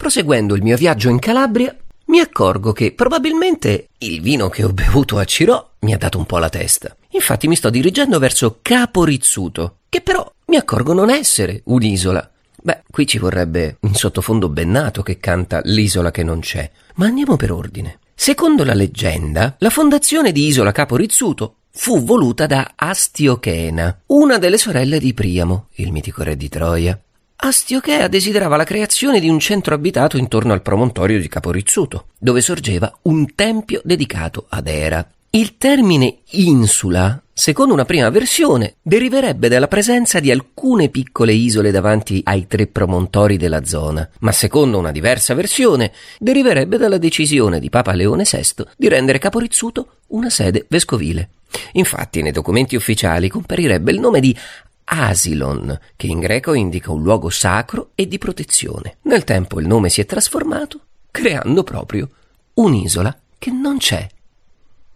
Proseguendo il mio viaggio in Calabria, mi accorgo che probabilmente il vino che ho bevuto a Cirò mi ha dato un po' la testa. Infatti mi sto dirigendo verso Capo Rizzuto, che però mi accorgo non essere un'isola. Beh, qui ci vorrebbe un sottofondo bennato che canta l'isola che non c'è. Ma andiamo per ordine. Secondo la leggenda, la fondazione di Isola Capo Rizzuto fu voluta da Astiochena, una delle sorelle di Priamo, il mitico re di Troia. Astiochea desiderava la creazione di un centro abitato intorno al promontorio di Capo Rizzuto, dove sorgeva un tempio dedicato ad Era. Il termine insula, secondo una prima versione, deriverebbe dalla presenza di alcune piccole isole davanti ai 3 promontori della zona, ma secondo una diversa versione deriverebbe dalla decisione di Papa Leone VI di rendere Capo Rizzuto una sede vescovile. Infatti, nei documenti ufficiali comparirebbe il nome di Asilon, che in greco indica un luogo sacro e di protezione. Nel tempo il nome si è trasformato, creando proprio un'isola che non c'è.